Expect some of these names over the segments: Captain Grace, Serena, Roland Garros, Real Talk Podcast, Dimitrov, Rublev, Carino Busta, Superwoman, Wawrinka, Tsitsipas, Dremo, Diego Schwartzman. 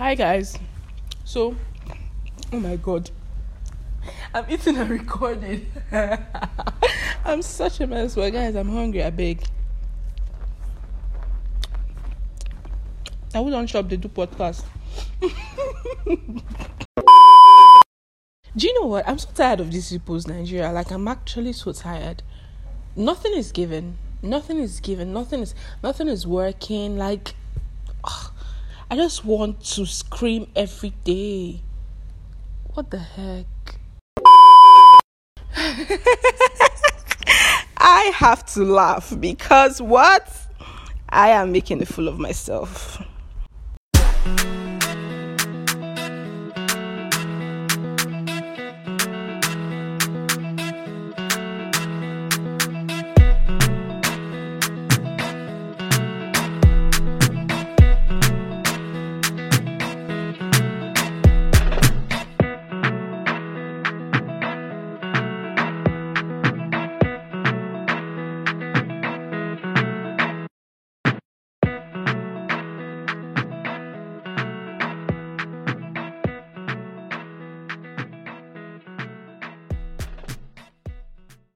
Hi guys. So, oh my god, I'm eating and recording. I'm such a mess. Well, guys, I'm hungry. I beg. I wouldn't shop. They do podcast. Do you know what? I'm so tired of these people's Nigeria. Like, I'm actually so tired. Nothing is given. Nothing is working. Like, ugh. I just want to scream every day. What the heck? I have to laugh because what? I am making a fool of myself.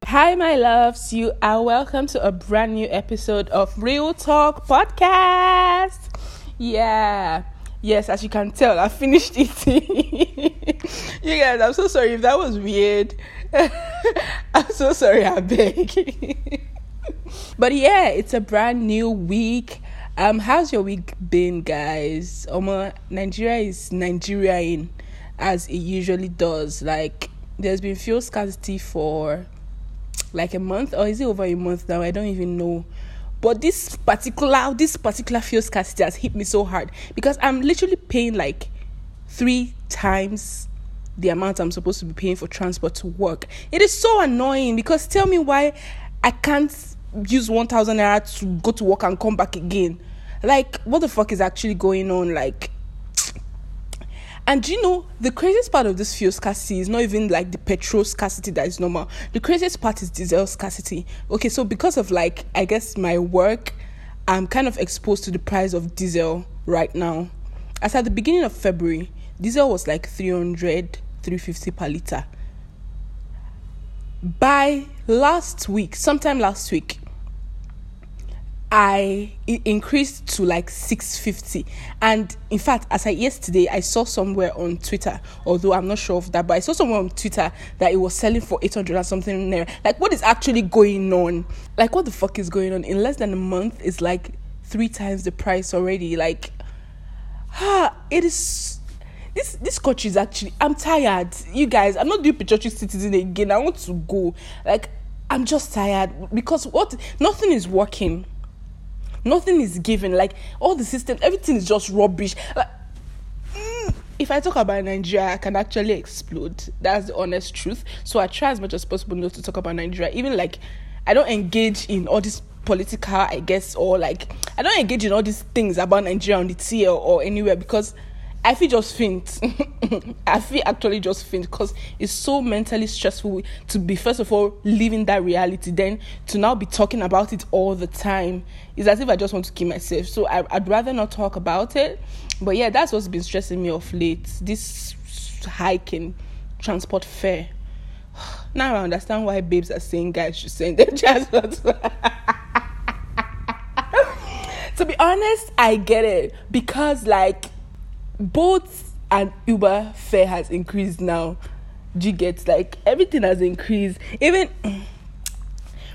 Hi my loves, you are welcome to a brand new episode of Real Talk Podcast. Yeah. Yes, as you can tell, I finished eating. You guys, I'm so sorry if that was weird. I'm so sorry, I beg. But yeah, it's a brand new week. How's your week been, guys? Nigeria is Nigerian as it usually does. Like, there's been fuel scarcity for like a month, or is it over a month now? I don't even know. But this particular fuel scarcity has hit me so hard because I'm literally paying like 3 times the amount I'm supposed to be paying for transport to work. It is so annoying because tell me why I can't use 1,000 naira to go to work and come back again. Like, what the fuck is actually going on? Like, and you know, the craziest part of this fuel scarcity is not even like the petrol scarcity that is normal. The craziest part is diesel scarcity. Okay, so because of like, I guess my work, I'm kind of exposed to the price of diesel right now. As at the beginning of February, diesel was like 300, 350 per litre. By sometime last week, it increased to like 650, and in fact, as at yesterday, I saw somewhere on Twitter, although I'm not sure of that, but I saw somewhere on Twitter that it was selling for 800 or something there. Like, what is actually going on? Like, what the fuck is going on? In less than a month, it's like 3 times the price already. Like, it is. This country is actually. I'm tired, you guys. I'm not doing patriotic citizen again. I want to go. Like, I'm just tired because nothing is working. Nothing is given. Like, all the systems, everything is just rubbish. Like, if I talk about Nigeria, I can actually explode. That's the honest truth. So I try as much as possible not to talk about Nigeria. Even like, I don't engage in all this political, I guess, or like, I don't engage in all these things about Nigeria on the TL or anywhere because I feel just faint. I feel actually just faint because it's so mentally stressful to be, first of all, living that reality, then to now be talking about it all the time. It's as if I just want to kill myself. So I'd rather not talk about it. But yeah, that's what's been stressing me of late. This hike in transport fare. Now I understand why babes are saying guys should send their transport. To be honest, I get it because like, Bolt and Uber fare has increased now. Do you get? Like, everything has increased. Even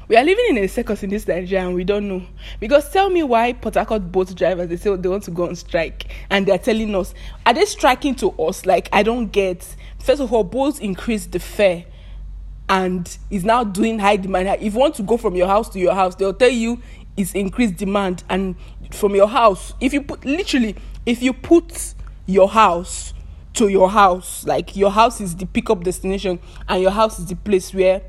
we are living in a circus in this Nigeria and we don't know. Because tell me why Port Harcourt boat drivers, they say they want to go on strike and they're telling us. Are they striking to us? Like, I don't get. First of all, Bolt increased the fare and is now doing high demand. If you want to go from your house to your house, they'll tell you it's increased demand. And from your house, if you put your house to your house, like your house is the pickup destination and your house is the place where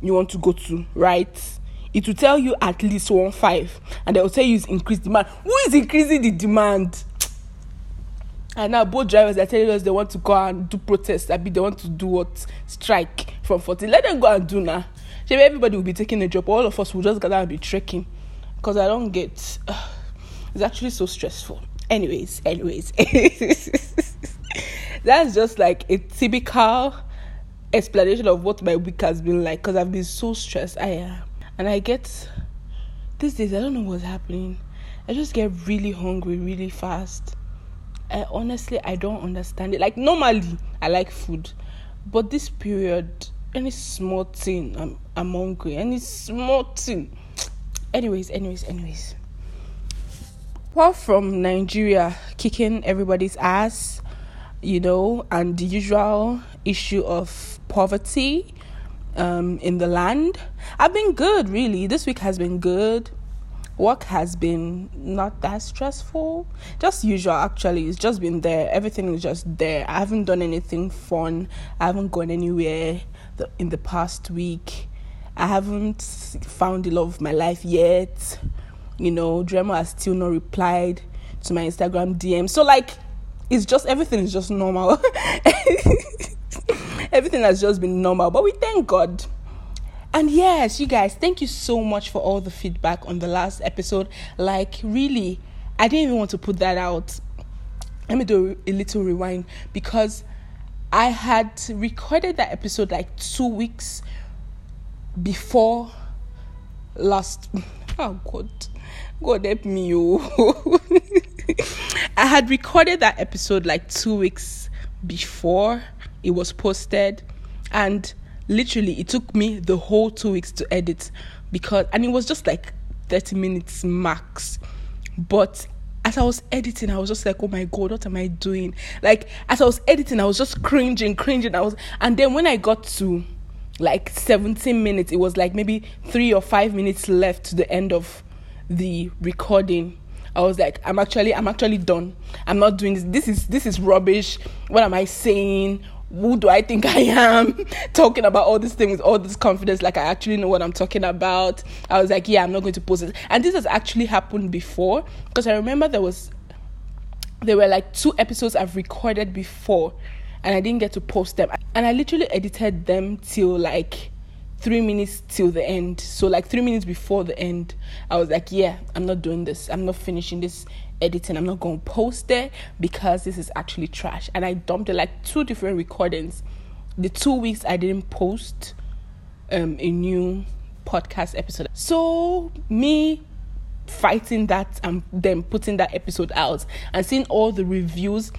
you want to go to, right? It will tell you at least 1.5 and they will tell you it's increased demand. Who is increasing the demand? And now both drivers are telling us they want to go and do protests. I mean, they want to do what? Strike from 40. Let them go and do now. Everybody will be taking a job. All of us will just gather and be trekking because I don't get. It's actually so stressful. Anyways. That's just like a typical explanation of what my week has been like, because I've been so stressed. I am. And I get, these days, I don't know what's happening. I just get really hungry really fast. I honestly don't understand it. Like, normally, I like food. But this period, any small thing, I'm hungry. Any small thing. Anyways. Apart from Nigeria kicking everybody's ass, you know, and the usual issue of poverty in the land, I've been good, really. This week has been good. Work has been not that stressful. Just usual, actually. It's just been there. Everything is just there. I haven't done anything fun. I haven't gone anywhere in the past week. I haven't found the love of my life yet. You know, Dremo has still not replied to my Instagram DM. So, like, it's just, everything is just normal. Everything has just been normal. But we thank God. And yes, you guys, thank you so much for all the feedback on the last episode. Like, really, I didn't even want to put that out. Let me do a little rewind, because I had recorded that episode like 2 weeks before last. Oh, God help me, oh. I had recorded that episode like 2 weeks before it was posted, and literally, it took me the whole 2 weeks to edit, and it was just like 30 minutes max. But as I was editing, I was just like, oh my God, what am I doing? Like, as I was editing, I was just cringing. And then when I got to like 17 minutes, it was like maybe 3 or 5 minutes left to the end of the recording. I was like, I'm actually done. I'm not doing this. This is rubbish. What am I saying? Who do I think I am, talking about all these things, all this confidence, like I actually know what I'm talking about? I was like, yeah, I'm not going to post it. And this has actually happened before, because I remember there were like 2 episodes I've recorded before, and I didn't get to post them. And I literally edited them till like 3 minutes till the end. So like 3 minutes before the end, I was like, yeah, I'm not doing this. I'm not finishing this editing. I'm not going to post it, because this is actually trash. And I dumped it, like 2 different recordings. The 2 weeks I didn't post a new podcast episode. So me fighting that and then putting that episode out and seeing all the reviews.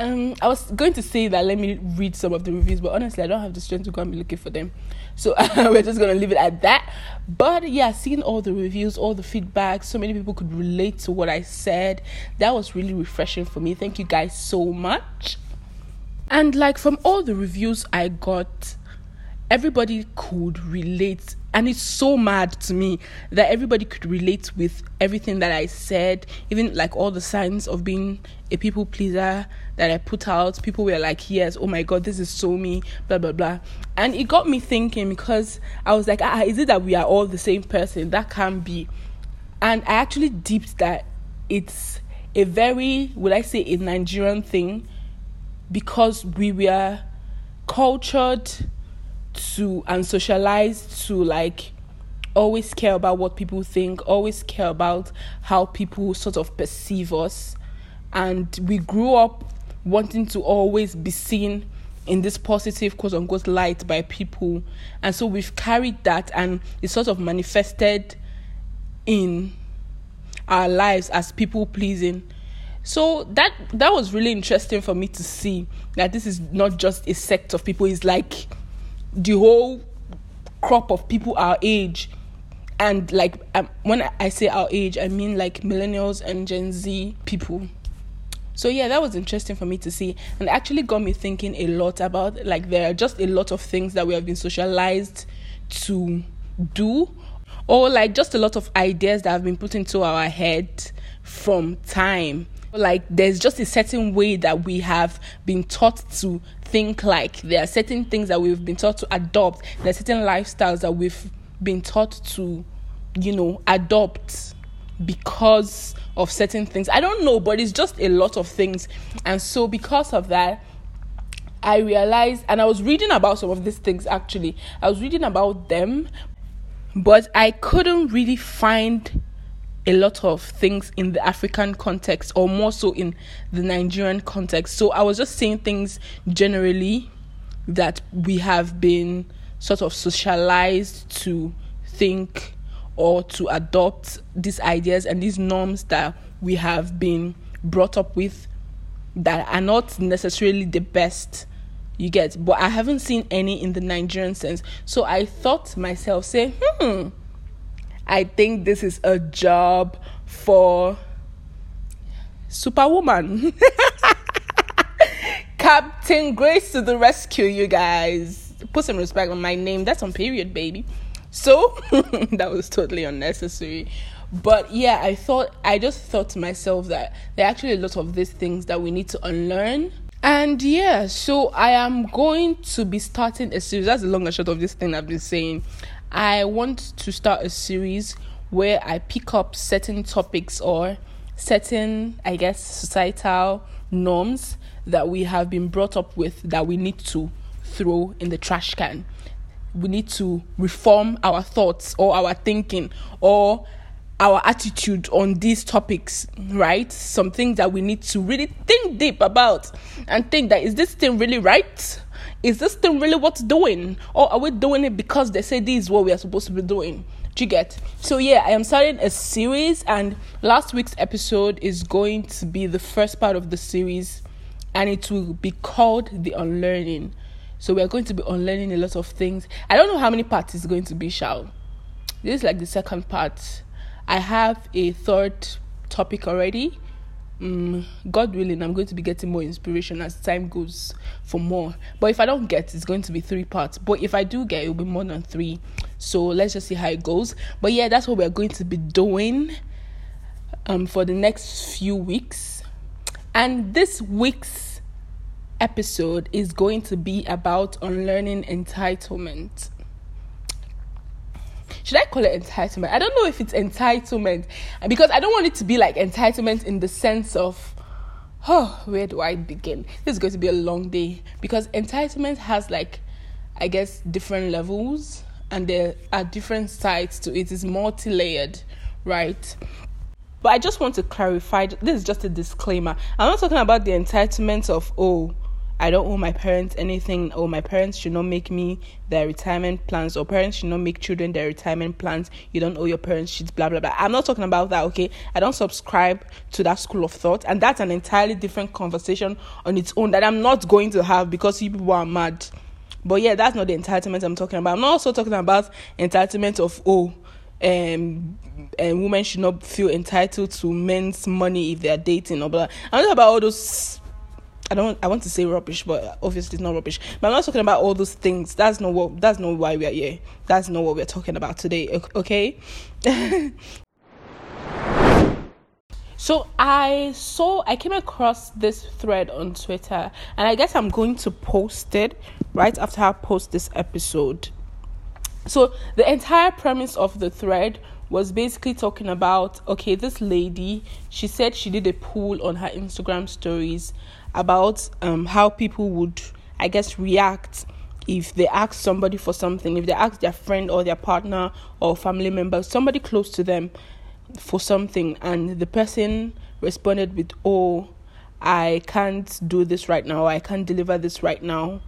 I was going to say that let me read some of the reviews, but honestly I don't have the strength to go and be looking for them, so we're just going to leave it at that. But yeah, seeing all the reviews, all the feedback, so many people could relate to what I said, that was really refreshing for me. Thank you guys so much. And like, from all the reviews I got, everybody could relate, and it's so mad to me that everybody could relate with everything that I said, even like all the signs of being a people pleaser that I put out. People were like, yes, oh my God, this is so me, blah blah blah. And it got me thinking, because I was like, is it that we are all the same person? That can't be. And I actually deeped that it's a very, would I say, a Nigerian thing, because we were cultured to and socialized to like always care about what people think, always care about how people sort of perceive us. And we grew up wanting to always be seen in this positive, quote-unquote, light by people. And so we've carried that, and it sort of manifested in our lives as people-pleasing. So that was really interesting for me to see, that this is not just a sect of people. It's like the whole crop of people our age. And like, when I say our age, I mean like millennials and Gen Z people. So yeah, that was interesting for me to see, and actually got me thinking a lot about, like, there are just a lot of things that we have been socialized to do, or like just a lot of ideas that have been put into our head from time. Like, there's just a certain way that we have been taught to think like. There are certain things that we've been taught to adopt. There are certain lifestyles that we've been taught to, you know, adopt, because of certain things. I don't know, but it's just a lot of things. And so because of that, I realized, and I was reading about some of these things actually. I was reading about them, but I couldn't really find a lot of things in the African context, or more so in the Nigerian context. So I was just saying things generally that we have been sort of socialized to think or to adopt these ideas and these norms that we have been brought up with that are not necessarily the best, you get. But I haven't seen any in the Nigerian sense. So I thought myself, say, I think this is a job for Superwoman. Captain Grace to the rescue, you guys. Put some respect on my name. That's on period, baby. So that was totally unnecessary. But yeah, I just thought to myself that there are actually a lot of these things that we need to unlearn. And yeah, so I am going to be starting a series. That's the long and short of this thing I've been saying. I want to start a series where I pick up certain topics or certain, I guess, societal norms that we have been brought up with that we need to throw in the trash can. We need to reform our thoughts or our thinking or our attitude on these topics, right? Some things that we need to really think deep about and think that, is this thing really right? Is this thing really what's doing? Or are we doing it because they say this is what we are supposed to be doing? Do you get? So yeah, I am starting a series, and last week's episode is going to be the first part of the series, and it will be called The Unlearning. So we are going to be unlearning a lot of things. I don't know how many parts it's going to be, shall. This is like the second part. I have a third topic already. God willing, I'm going to be getting more inspiration as time goes for more. But if I don't get, it's going to be 3 parts. But if I do get, it will be more than 3. So let's just see how it goes. But yeah, that's what we're going to be doing for the next few weeks. And this week's episode is going to be about unlearning entitlement. Should I call it entitlement? I don't know if it's entitlement, because I don't want it to be like entitlement in the sense of, oh, where do I begin? This is going to be a long day, because entitlement has, like, I guess, different levels, and there are different sides to it. It's multi-layered, right? But I just want to clarify, this is just a disclaimer. I'm not talking about the entitlement of, oh, I don't owe my parents anything, or my parents should not make me their retirement plans, or parents should not make children their retirement plans, you don't owe your parents shit, blah, blah, blah. I'm not talking about that, okay? I don't subscribe to that school of thought, and that's an entirely different conversation on its own that I'm not going to have because you people are mad. But yeah, that's not the entitlement I'm talking about. I'm not also talking about entitlement of, oh, and women should not feel entitled to men's money if they are dating, or blah. I'm talking about all those... I want to say rubbish, but obviously it's not rubbish. But I'm not talking about all those things. That's not why we are here. That's not what we're talking about today. Okay. So I came across this thread on Twitter, and I guess I'm going to post it right after I post this episode. So the entire premise of the thread was basically talking about, okay, this lady, she said she did a poll on her Instagram stories about how people would, I guess, react if they ask somebody for something, if they ask their friend or their partner or family member, somebody close to them for something, and the person responded with, oh, I can't do this right now, I can't deliver this right now.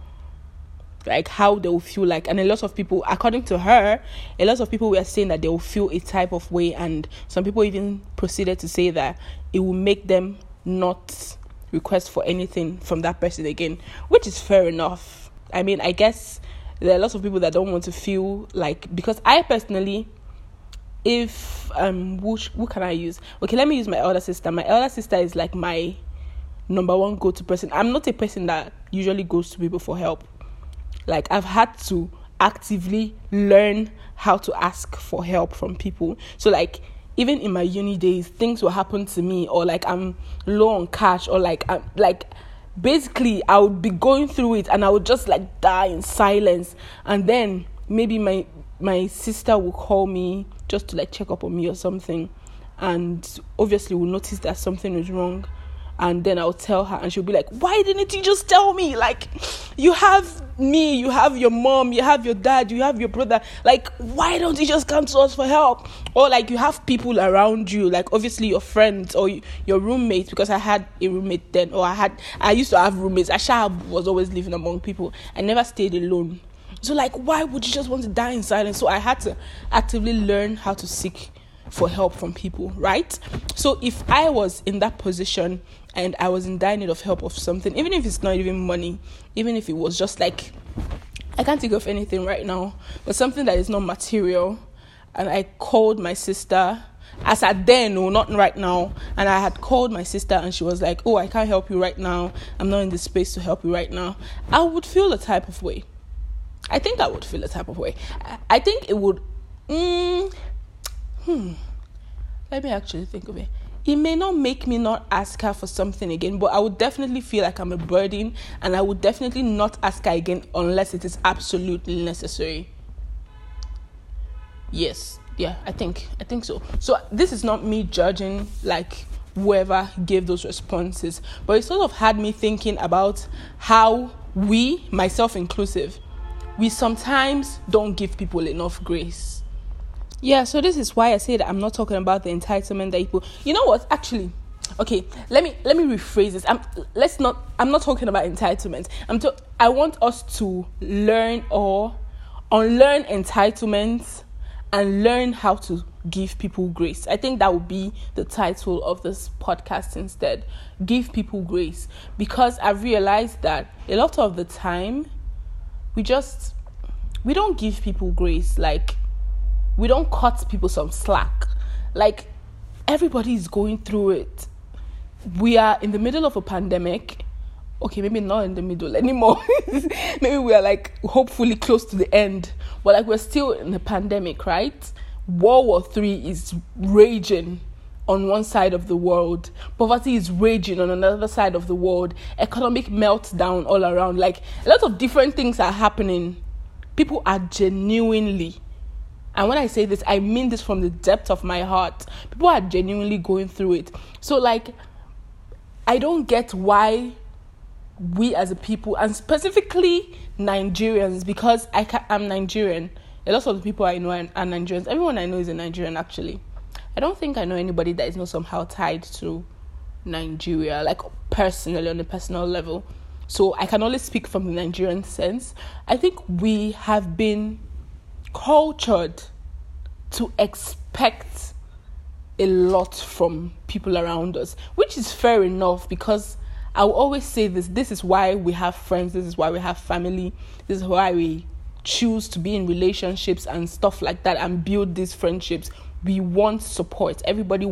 Like, how they will feel like, and a lot of people, according to her, a lot of people were saying that they will feel a type of way, and some people even proceeded to say that it will make them not request for anything from that person again, which is fair enough. I mean, I guess there are lots of people that don't want to feel like, because I personally, if who can I use? Okay, let me use my elder sister. My elder sister is like my number one go-to person. I'm not a person that usually goes to people for help. Like, I've had to actively learn how to ask for help from people. So, like, even in my uni days, things will happen to me, or, like, I'm low on cash, or, like, I'm, like, basically, I would be going through it, and I would just, like, die in silence. And then maybe my sister will call me just to, like, check up on me or something. And obviously, we'll notice that something is wrong. and then I'll tell her and she'll be like, why didn't you just tell me? Like, you have me, you have your mom, you have your dad, you have your brother. Like, why don't you just come to us for help? Or like, you have people around you, like obviously your friends or your roommates, because I had a roommate then, or I used to have roommates. Ashab was always living among people. I never stayed alone. So like, why would you just want to die in silence? So I had to actively learn how to seek for help from people, right? So if I was in that position and I was in dire need of help of something, even if it's not even money, even if it was just like, I can't think of anything right now, but something that is not material, and I called my sister, as at then, no, not right now, and I had called my sister and she was like, oh, I can't help you right now, I'm not in the space to help you right now, I would feel a type of way. I think I would feel a type of way. I think it would... Let me actually think of it. It may not make me not ask her for something again, but I would definitely feel like I'm a burden, and I would definitely not ask her again unless it is absolutely necessary. Yes. Yeah, I think so. So this is not me judging, like, whoever gave those responses, but it sort of had me thinking about how we, myself inclusive, we sometimes don't give people enough grace. Yeah, so this is why I say that I'm not talking about the entitlement that people... You know what? Actually, okay, let me rephrase this. I'm not talking about entitlement. I want us to learn or unlearn entitlement and learn how to give people grace. I think that would be the title of this podcast instead. Give people grace. Because I've realized that a lot of the time, we don't give people grace. Like, we don't cut people some slack. Like, everybody is going through it. We are in the middle of a pandemic. Okay, maybe not in the middle anymore. Maybe we are, like, hopefully close to the end. But, like, we're still in a pandemic, right? World War III is raging on one side of the world. Poverty is raging on another side of the world. Economic meltdown all around. Like, a lot of different things are happening. People are genuinely... And when I say this, I mean this from the depth of my heart. People are genuinely going through it. So, like, I don't get why we as a people, and specifically Nigerians, because I'm Nigerian. A lot of the people I know are Nigerians. Everyone I know is a Nigerian, actually. I don't think I know anybody that is not somehow tied to Nigeria, like, personally, on a personal level. So I can only speak from the Nigerian sense. I think we have been cultured to expect a lot from people around us, which is fair enough, because I will always say this is why we have friends, this is why we have family, this is why we choose to be in relationships and stuff like that and build these friendships. We want support. Everybody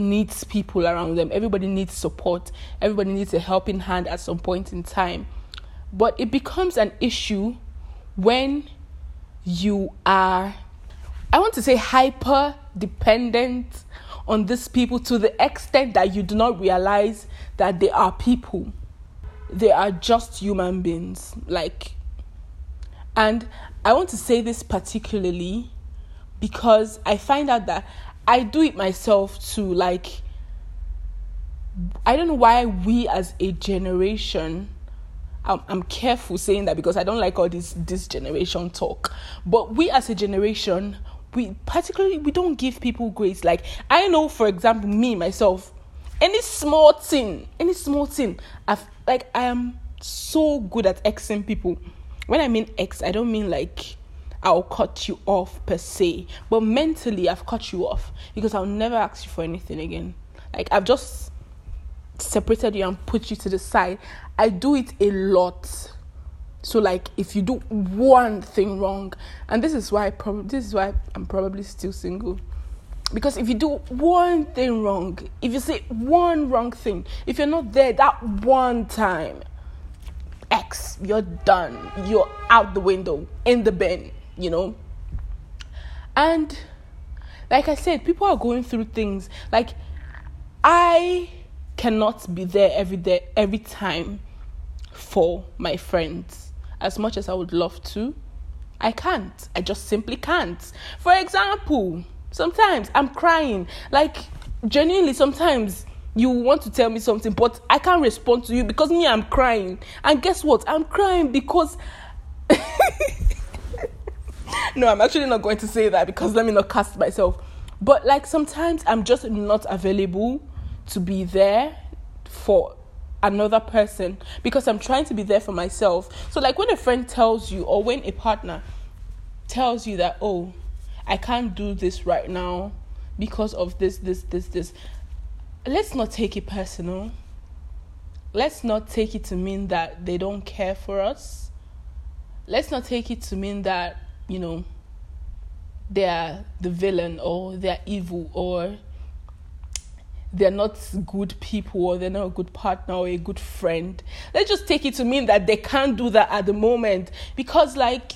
needs people around them. Everybody needs support. Everybody needs a helping hand at some point in time. But it becomes an issue when you are, I want to say, hyper dependent on these people to the extent that you do not realize that they are people. They are just human beings. Like, and I want to say this particularly because I find out that I do it myself too. Like, I don't know why we as a generation, I'm careful saying that because I don't like all this generation talk. But we as a generation, we don't give people grace. Like, I know, for example, me, myself, any small thing, I am so good at Xing people. When I mean X, I don't mean like I'll cut you off per se. But mentally, I've cut you off because I'll never ask you for anything again. Like, I've just separated you and put you to the side. I do it a lot. So, like, if you do one thing wrong, and this is why I'm probably still single, because if you do one thing wrong, if you say one wrong thing, if you're not there that one time, X, you're done. You're out the window, in the bin, you know. And like I said, people are going through things. Like, I cannot be there every time for my friends as much as I would love to. I can't. I just simply can't. For example, sometimes I'm crying. Like, genuinely, sometimes you want to tell me something, but I can't respond to you because me, I'm crying. And guess what? I'm crying because... No, I'm actually not going to say that because let me not cast myself. But like sometimes I'm just not available to be there for another person because I'm trying to be there for myself. So like when a friend tells you or when a partner tells you that, oh, I can't do this right now because of this. Let's not take it personal. Let's not take it to mean that they don't care for us. Let's not take it to mean that, you know, they are the villain or they're evil or they're not good people or they're not a good partner or a good friend. Let's just take it to mean that they can't do that at the moment because, like,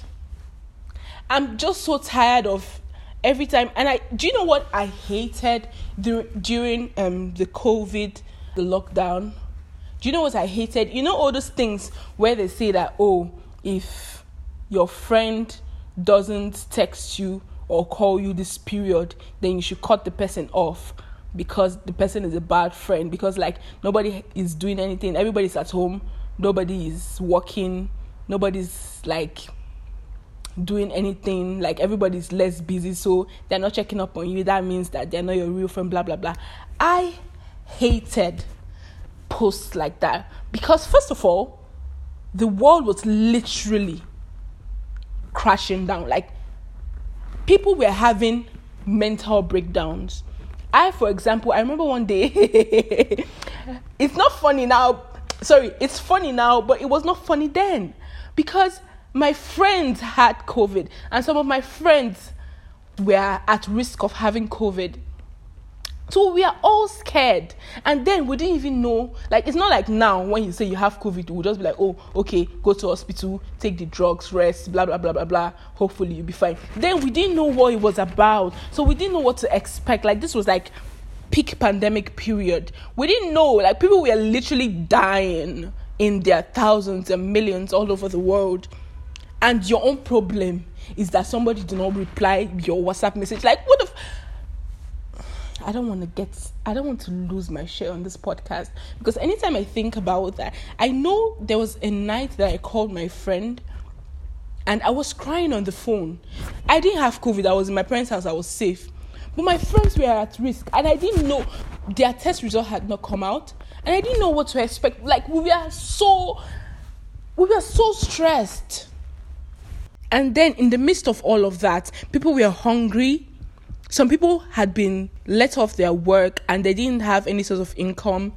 I'm just so tired of every time. And do you know what I hated during the COVID, the lockdown? Do you know what I hated? You know all those things where they say that, oh, if your friend doesn't text you or call you this period, then you should cut the person off because the person is a bad friend, because like nobody is doing anything, everybody's at home, nobody is working, nobody's like doing anything, like everybody's less busy, so they're not checking up on you, that means that they're not your real friend, blah blah blah. I hated posts like that because first of all, the world was literally crashing down. Like, people were having mental breakdowns. For example, I remember one day, it's funny now, but it was not funny then, because my friends had COVID and some of my friends were at risk of having COVID. So we are all scared, and then we didn't even know. Like, it's not like now when you say you have COVID, we'll just be like, oh, okay, go to hospital, take the drugs, rest, blah, blah, blah, blah, blah. Hopefully you'll be fine. Then we didn't know what it was about. So we didn't know what to expect. Like, this was like peak pandemic period. We didn't know. Like, people were literally dying in their thousands and millions all over the world. And your own problem is that somebody did not reply your WhatsApp message. Like, what the... I don't want to lose my shit on this podcast because anytime I think about that, I know there was a night that I called my friend and I was crying on the phone. I didn't have COVID. I was in my parents' house. I was safe. But my friends were at risk and I didn't know. Their test result had not come out and I didn't know what to expect. Like, we were so stressed. And then in the midst of all of that, people were hungry. Some people had been let off their work and they didn't have any sort of income.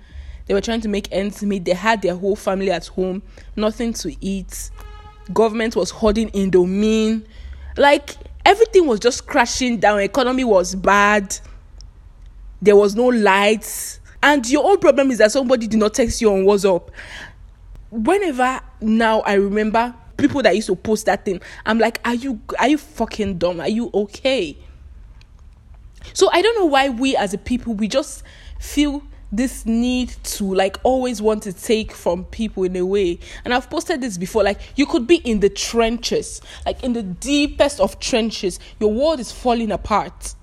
They were trying to make ends meet. They had their whole family at home, nothing to eat. Government was hoarding Indomie. Like, everything was just crashing down. Economy was bad. There was no lights. And your own problem is that somebody did not text you on WhatsApp. Whenever now I remember people that used to post that thing, I'm like, are you fucking dumb? Are you okay? So I don't know why we as a people, we just feel this need to like always want to take from people in a way. And I've posted this before, like you could be in the trenches, like in the deepest of trenches. Your world is falling apart.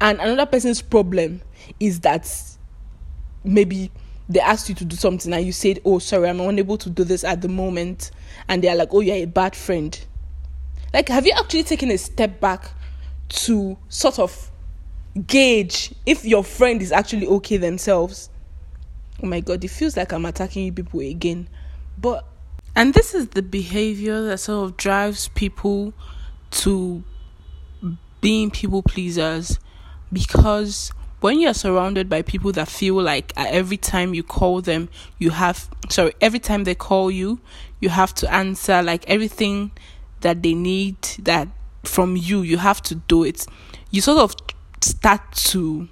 And another person's problem is that maybe they asked you to do something and you said, oh, sorry, I'm unable to do this at the moment. And they're like, oh, you're a bad friend. Like, have you actually taken a step back to sort of gauge if your friend is actually okay themselves? Oh my God, it feels like I'm attacking you people again. And this is the behavior that sort of drives people to being people pleasers, because when you're surrounded by people that feel like every time they call you, you have to answer, like everything that they need that from you, you have to do it. You sort of start to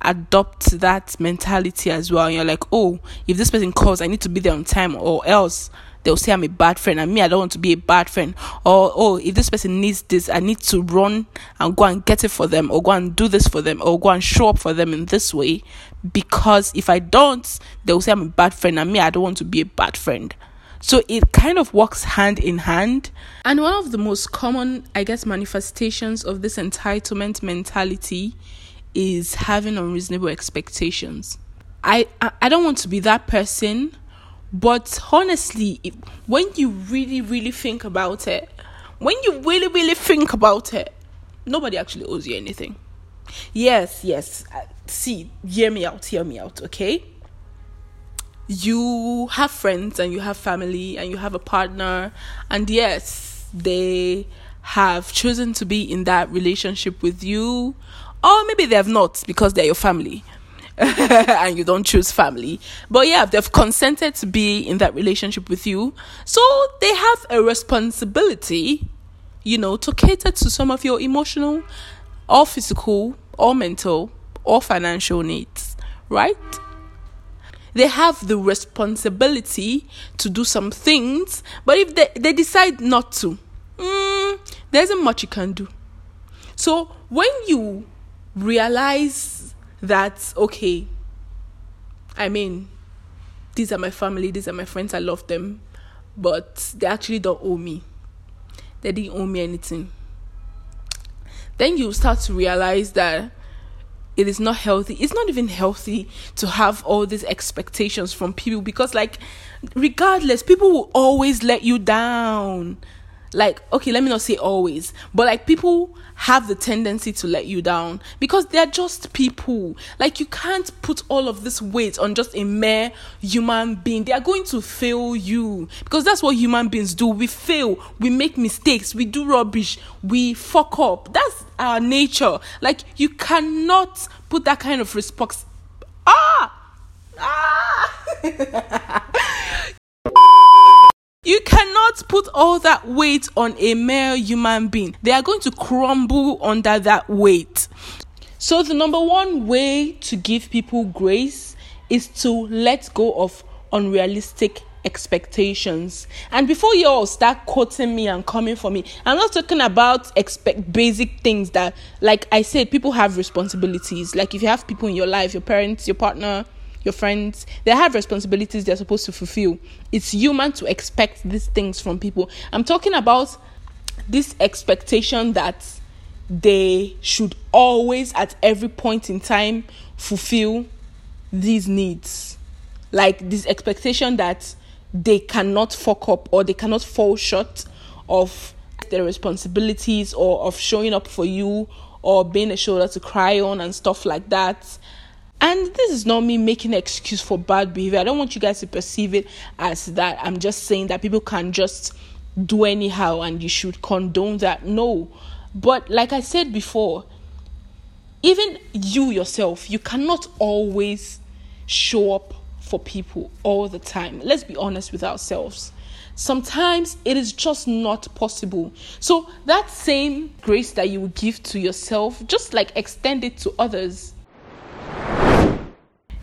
adopt that mentality as well. And you're like, oh, if this person calls, I need to be there on time, or else they'll say I'm a bad friend, and me, I don't want to be a bad friend. Or, oh, if this person needs this, I need to run and go and get it for them, or go and do this for them, or go and show up for them in this way, because if I don't, they'll say I'm a bad friend, and me, I don't want to be a bad friend. So it kind of works hand in hand. And one of the most common, I guess, manifestations of this entitlement mentality is having unreasonable expectations. I don't want to be that person. But honestly, when you really think about it, nobody actually owes you anything. Yes. See, hear me out, okay? You have friends and you have family and you have a partner, and yes, they have chosen to be in that relationship with you, or maybe they have not because they're your family and you don't choose family, but yeah, they've consented to be in that relationship with you, so they have a responsibility, you know, to cater to some of your emotional or physical or mental or financial needs, right? They have the responsibility to do some things, but if they decide not to, there isn't much you can do. So when you realize that, okay, I mean, these are my family, these are my friends, I love them, but they actually don't owe me. They didn't owe me anything. Then you start to realize that it is not healthy. It's not even healthy to have all these expectations from people, because, like, regardless, people will always let you down. Like, okay, let me not say always, but, like, people have the tendency to let you down because they're just people. Like, you can't put all of this weight on just a mere human being. They are going to fail you because that's what human beings do. We fail, we make mistakes, we do rubbish, we fuck up. That's our nature. Like, you cannot put that kind of response. You cannot put all that weight on a mere human being. They are going to crumble under that weight. So the number one way to give people grace is to let go of unrealistic expectations. And before you all start quoting me and coming for me, I'm not talking about basic things that, like I said, people have responsibilities. Like, if you have people in your life, your parents, your partner, your friends, they have responsibilities they're supposed to fulfill. It's human to expect these things from people. I'm talking about this expectation that they should always, at every point in time, fulfill these needs. Like, this expectation that they cannot fuck up or they cannot fall short of their responsibilities or of showing up for you or being a shoulder to cry on and stuff like that. And this is not me making an excuse for bad behavior. I don't want you guys to perceive it as that. I'm just saying that people can just do anyhow and you should condone that. No. But like I said before, even you yourself, you cannot always show up for people all the time. Let's be honest with ourselves. Sometimes it is just not possible. So that same grace that you give to yourself, just like extend it to others.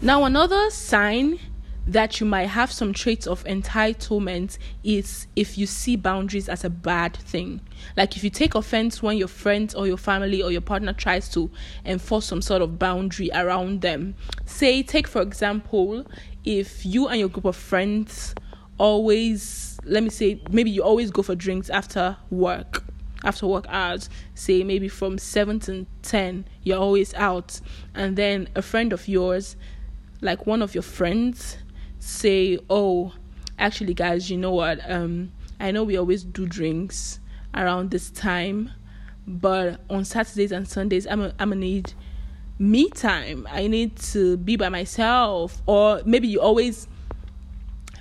Now, another sign that you might have some traits of entitlement is if you see boundaries as a bad thing. Like, if you take offense when your friends or your family or your partner tries to enforce some sort of boundary around them. Say, take for example, if you and your group of friends always, maybe you always go for drinks after work hours, say maybe from 7 to 10, you're always out, and then a friend of yours, like one of your friends, say, oh, actually guys, you know what, I know we always do drinks around this time, but on Saturdays and Sundays, I'm gonna need me time. I need to be by myself. Or maybe you always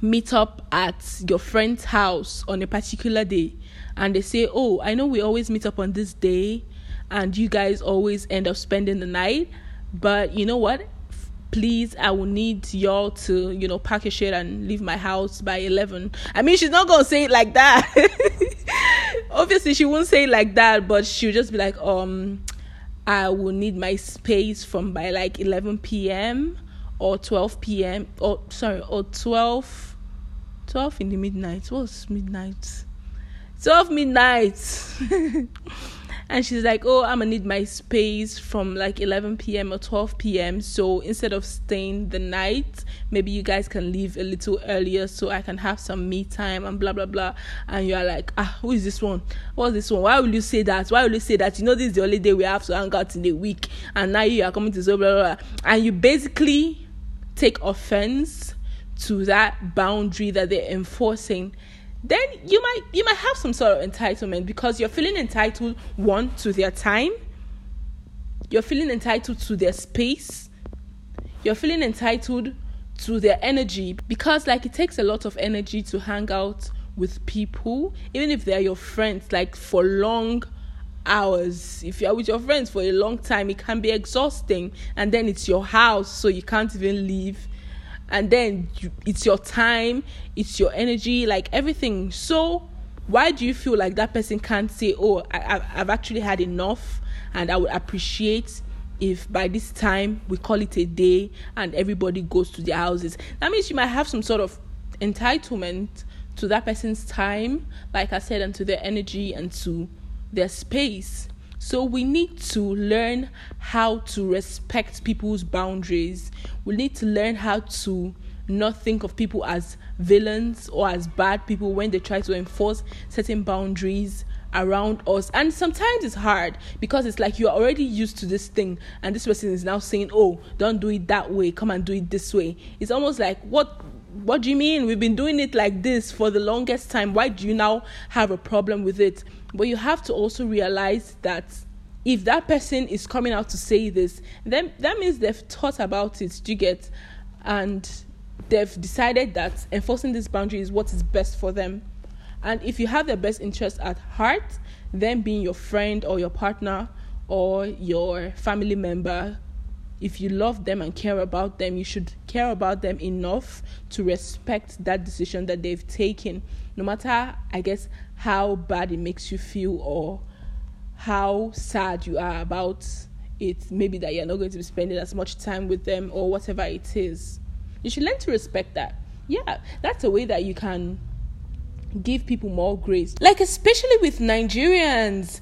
meet up at your friend's house on a particular day, and they say, oh, I know we always meet up on this day and you guys always end up spending the night, but you know what, please, I will need y'all to, you know, pack your shit and leave my house by 11. I mean, she's not going to say it like that. Obviously, she won't say it like that, but she'll just be like, I will need my space from by like 11 p.m. or 12 p.m. or 12 in the midnight. What's midnight? 12 midnight. And she's like, oh, I'm gonna need my space from like 11 p.m. or 12 p.m. So instead of staying the night, maybe you guys can leave a little earlier so I can have some me time and blah, blah, blah. And you're like, who is this one? What's this one? Why will you say that? You know, this is the only day we have to hang out in the week. And now you are coming to so blah, blah, blah. And you basically take offense to that boundary that they're enforcing, then you might have some sort of entitlement, because you're feeling entitled, one, to their time. You're feeling entitled to their space. You're feeling entitled to their energy, because like it takes a lot of energy to hang out with people, even if they're your friends, like for long hours. If you're with your friends for a long time, it can be exhausting, and then it's your house, so you can't even leave. And then it's your time, it's your energy, like everything. So why do you feel like that person can't say, oh, I've actually had enough, and I would appreciate if by this time we call it a day and everybody goes to their houses? That means you might have some sort of entitlement to that person's time, like I said, and to their energy and to their space. So we need to learn how to respect people's boundaries. We need to learn how to not think of people as villains or as bad people when they try to enforce certain boundaries around us. And sometimes it's hard, because it's like you're already used to this thing, and this person is now saying, oh, don't do it that way, come and do it this way. It's almost like, what do you mean? We've been doing it like this for the longest time. Why do you now have a problem with it? But you have to also realize that if that person is coming out to say this, then that means they've thought about it, do you get? And they've decided that enforcing this boundary is what is best for them. And if you have their best interest at heart, then being your friend or your partner or your family member, if you love them and care about them, you should care about them enough to respect that decision that they've taken. No matter, I guess, how bad it makes you feel or how sad you are about it, maybe that you're not going to be spending as much time with them or whatever it is. You should learn to respect that. Yeah, that's a way that you can give people more grace. Like, especially with Nigerians,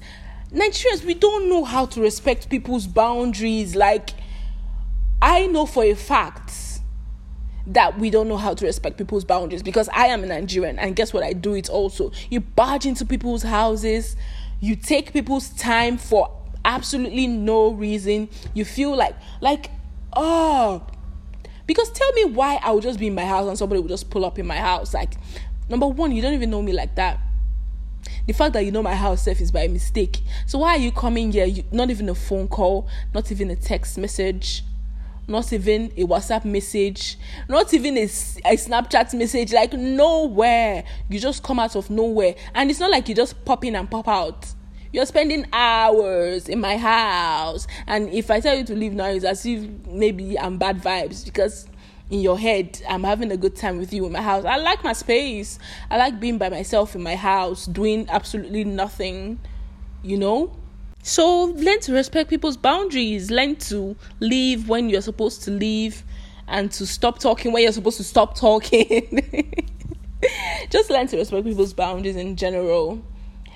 we don't know how to respect people's boundaries. Like, I know for a fact that we don't know how to respect people's boundaries, because I am a Nigerian, and guess what? I do it also. You barge into people's houses, you take people's time for absolutely no reason. You feel like, oh, because tell me why I would just be in my house and somebody would just pull up in my house. Like, number one, you don't even know me like that. The fact that you know my house self is by mistake. So why are you coming here? Not even a phone call, not even a text message, not even a WhatsApp message, not even a Snapchat message, like nowhere. You just come out of nowhere. And it's not like you just pop in and pop out. You're spending hours in my house. And if I tell you to leave now, it's as if maybe I'm bad vibes, because in your head, I'm having a good time with you in my house. I like my space. I like being by myself in my house, doing absolutely nothing, you know? So learn to respect people's boundaries. Learn to leave when you're supposed to leave, and to stop talking when you're supposed to stop talking. Just learn to respect people's boundaries in general.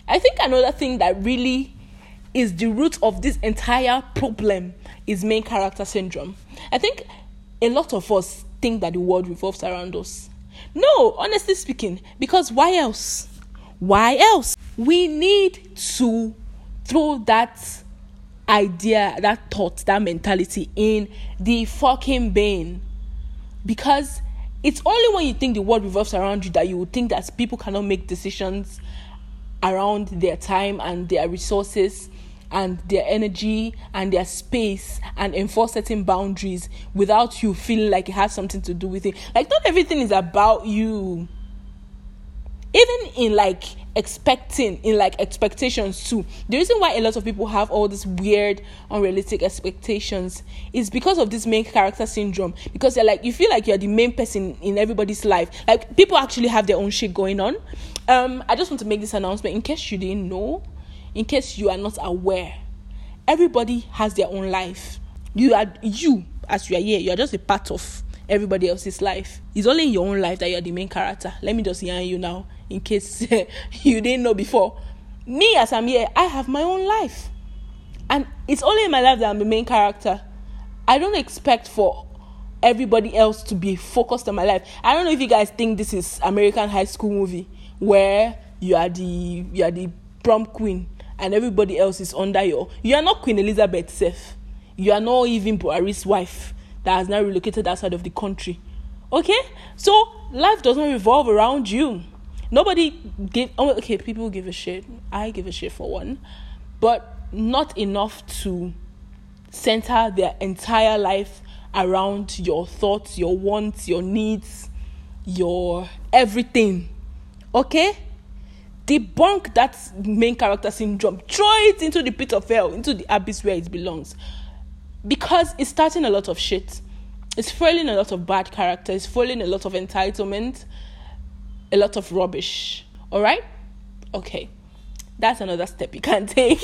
I think another thing that really is the root of this entire problem is main character syndrome. I think a lot of us think that the world revolves around us. No, honestly speaking, because why else? Why else? We need to throw that idea, that thought, that mentality in the fucking bin. Because it's only when you think the world revolves around you that you would think that people cannot make decisions around their time and their resources and their energy and their space and enforce certain boundaries without you feeling like it has something to do with it. Like, not everything is about you. Even in expectations too. The reason why a lot of people have all these weird, unrealistic expectations is because of this main character syndrome. Because they're like, you feel like you're the main person in everybody's life. Like, people actually have their own shit going on. I just want to make this announcement in case you didn't know, in case you are not aware. Everybody has their own life. You, as you are here, you are just a part of everybody else's life. It's only in your own life that you are the main character. Let me just hear you now, in case you didn't know before. Me, as I'm here, I have my own life, and it's only in my life that I'm the main character. I don't expect for everybody else to be focused on my life. I don't know if you guys think this is American high school movie where you are the prom queen and everybody else is under you. You are not Queen Elizabeth, Seth. You are not even Buhari's wife. that has now relocated outside of the country. Okay? So life doesn't revolve around you. People give a shit. I give a shit for one. But not enough to center their entire life around your thoughts, your wants, your needs, your everything. Okay? Debunk that main character syndrome. Throw it into the pit of hell, into the abyss where it belongs. Because it's starting a lot of shit. It's fueling a lot of bad character. It's fueling a lot of entitlement. A lot of rubbish. Alright? Okay. That's another step you can take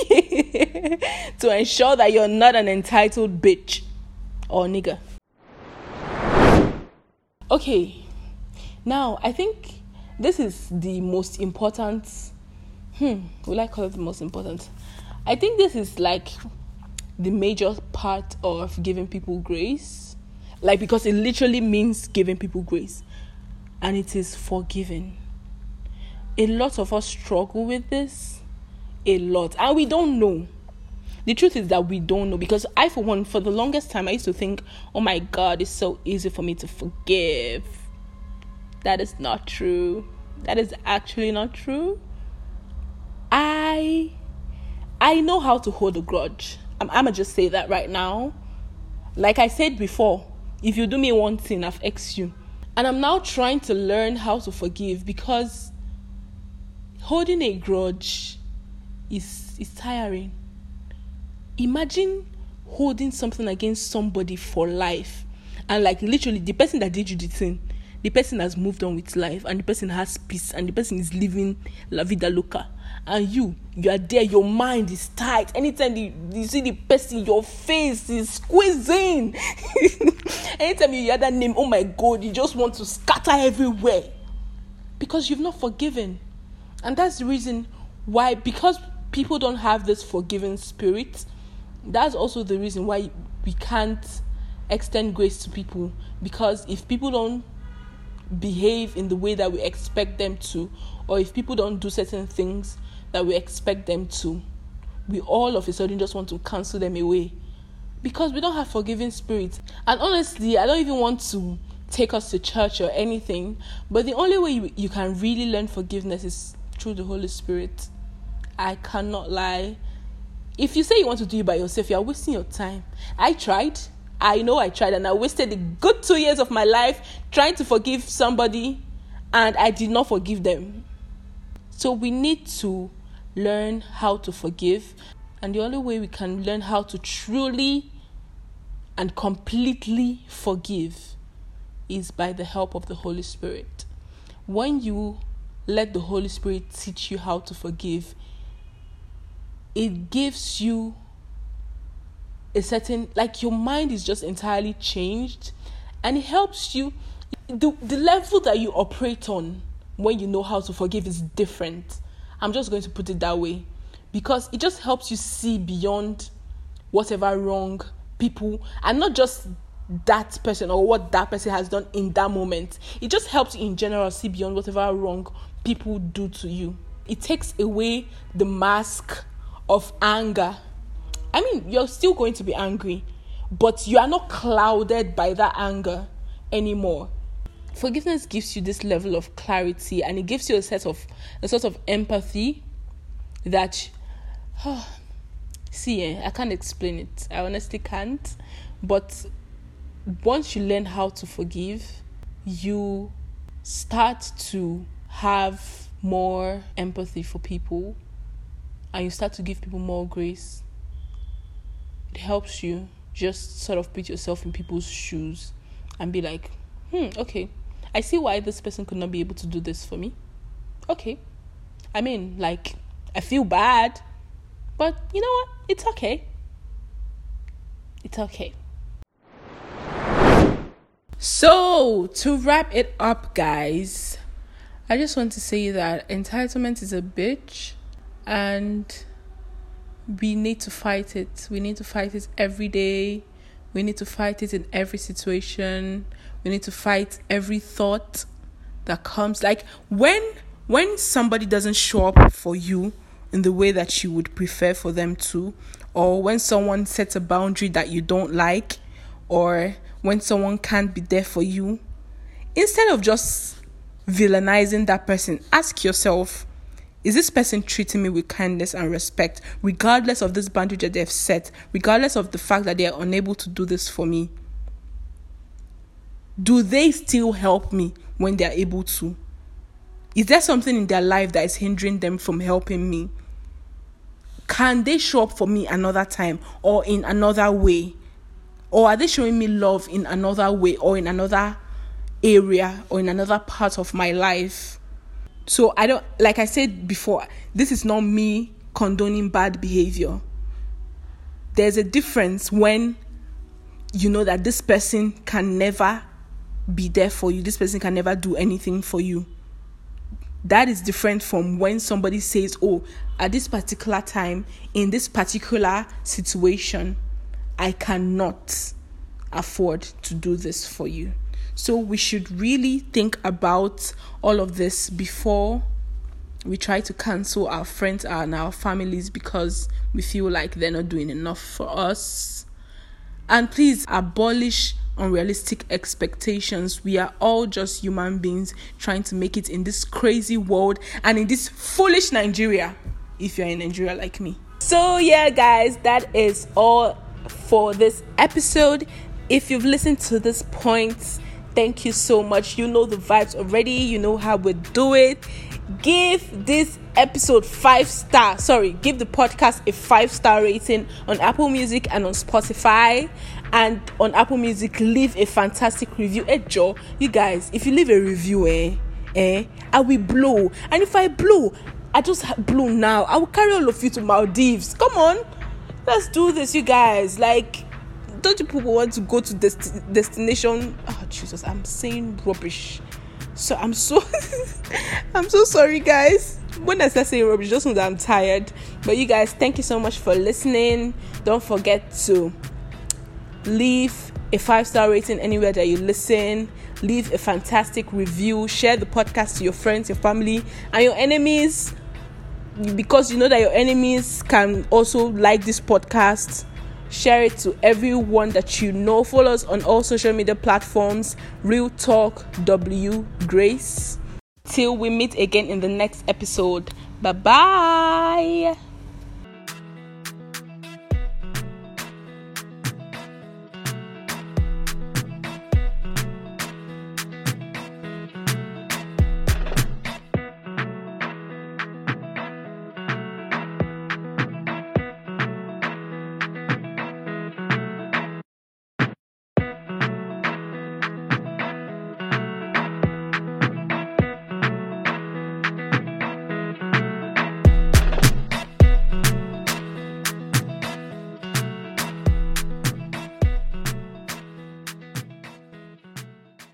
to ensure that you're not an entitled bitch or nigger. Okay. Now, I think this is the most important. Will I call it the most important? I think this is like the major part of giving people grace. Like, because it literally means giving people grace. And it is forgiving. A lot of us struggle with this. A lot. And we don't know. The truth is that we don't know. Because I, for one, for the longest time, I used to think, oh my God, it's so easy for me to forgive. That is not true. That is actually not true. I know how to hold a grudge. I'm going to just say that right now. Like I said before, if you do me one thing, I've exed you. And I'm now trying to learn how to forgive, because holding a grudge is tiring. Imagine holding something against somebody for life. And like literally the person that did you the thing, the person has moved on with life, and the person has peace, and the person is living la vida loca. And you are there, your mind is tight. Anytime you see the person, your face is squeezing. Anytime you hear that name, oh my God, you just want to scatter everywhere. Because you've not forgiven. And that's the reason why, because people don't have this forgiving spirit, that's also the reason why we can't extend grace to people. Because if people don't behave in the way that we expect them to, or if people don't do certain things that we expect them to, we all of a sudden just want to cancel them away, because we don't have forgiving spirit. And honestly, I don't even want to take us to church or anything, but the only way you can really learn forgiveness is through the Holy Spirit. I cannot lie. If you say you want to do it by yourself, you're wasting your time. I tried, and I wasted a good 2 years of my life trying to forgive somebody, and I did not forgive them. So we need to learn how to forgive, and the only way we can learn how to truly and completely forgive is by the help of the Holy Spirit. When you let the Holy Spirit teach you how to forgive, it gives you a certain, like, your mind is just entirely changed, and it helps you. The level that you operate on when you know how to forgive is different. I'm just going to put it that way, because it just helps you see beyond whatever wrong people, and not just that person or what that person has done in that moment. It just helps you in general see beyond whatever wrong people do to you. It takes away the mask of anger. I mean, you're still going to be angry, but you are not clouded by that anger anymore. Forgiveness gives you this level of clarity, and it gives you a sort of empathy that, I can't explain it. I honestly can't. But once you learn how to forgive, you start to have more empathy for people, and you start to give people more grace. It helps you just sort of put yourself in people's shoes and be like, okay, I see why this person could not be able to do this for me. Okay. I mean, like, I feel bad, but you know what? It's okay. It's okay. So, to wrap it up, guys, I just want to say that entitlement is a bitch, and we need to fight it. We need to fight it every day. We need to fight it in every situation. We need to fight every thought that comes. Like, when somebody doesn't show up for you in the way that you would prefer for them to, or when someone sets a boundary that you don't like, or when someone can't be there for you, instead of just villainizing that person, ask yourself, is this person treating me with kindness and respect, regardless of this boundary that they've set, regardless of the fact that they are unable to do this for me? Do they still help me when they are able to? Is there something in their life that is hindering them from helping me? Can they show up for me another time or in another way? Or are they showing me love in another way or in another area or in another part of my life? So I don't, like I said before, this is not me condoning bad behavior. There's a difference when you know that this person can never be there for you. This person can never do anything for you. That is different from when somebody says, oh, at this particular time, in this particular situation, I cannot afford to do this for you. So we should really think about all of this before we try to cancel our friends and our families because we feel like they're not doing enough for us. And please abolish unrealistic expectations. We are all just human beings trying to make it in this crazy world and in this foolish Nigeria, if you're in Nigeria like me. So yeah, guys, that is all for this episode. If you've listened to this point, thank you so much. You know the vibes already. You know how we do it. Give this episode 5-star. Give the podcast a 5-star rating on Apple Music and on Spotify. And on Apple Music, leave a fantastic review. Hey, Joe, you guys, if you leave a review, I will blow. And if I blow, I just blow now. I will carry all of you to Maldives. Come on. Let's do this, you guys. Like, don't you people want to go to this destination? Oh, Jesus, I'm saying rubbish. So I'm so sorry, guys. When I start saying rubbish, just know that I'm tired. But you guys, thank you so much for listening. Don't forget to leave a 5-star rating anywhere that you listen. Leave a fantastic review. Share the podcast to your friends, your family, and your enemies, because you know that your enemies can also like this podcast. Share it to everyone that you know. Follow us on all social media platforms. Real Talk W Grace. Till we meet again in the next episode. Bye bye.